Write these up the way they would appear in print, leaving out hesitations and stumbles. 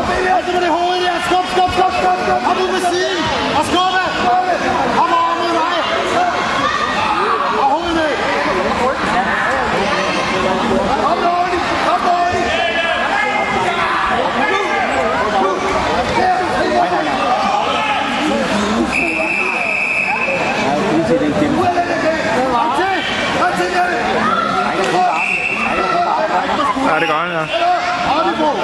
Og Baby også med det hovedet der. Skub, skub, skub, skub, skub. Op ud med siden. Og skubbe. Op over mod mig. Og hovedet ned. Kom nu, Olli. Kom nu, Olli. Nu. Nu. Kom til. Kom til, Jørgen. Ja, det gør han, ja. Åh, det er flot.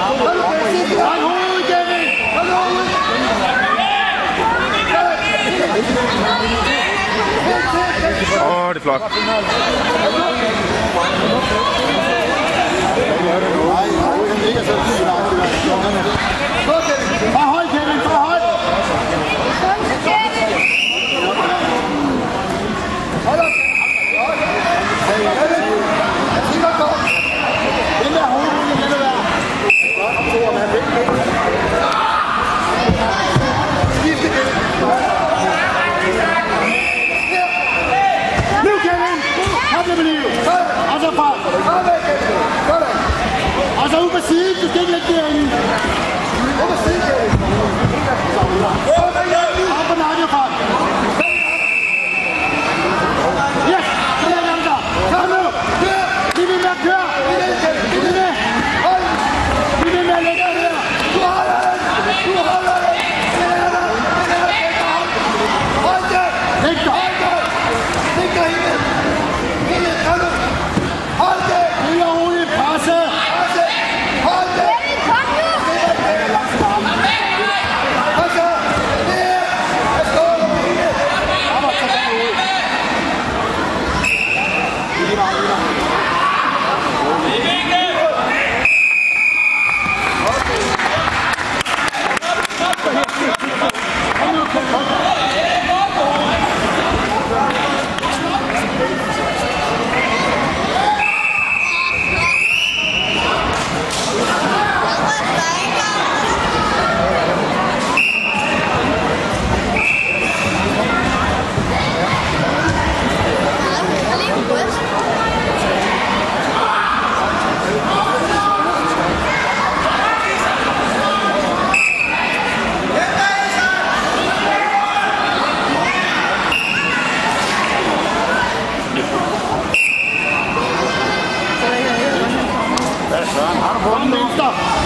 Forhold, Kevin, forhold! Hold op! Altså ud på siden, du skal ikke lægge det herinde. Ud på siden, Kevin. Op på nakken fra. Yes, så lægger han der. Kom nu. Vi vil med at køre. Vi vil med. Vi vil med at lægge det her. Du holder den. Du holder den. Vi lægger dig. Vi lægger dig. Hold dig. Læg dig. Hold dig. Læg dig hele. Hele. Kom nu. Hold dig. Lille og roligt. Passe.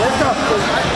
Let's go.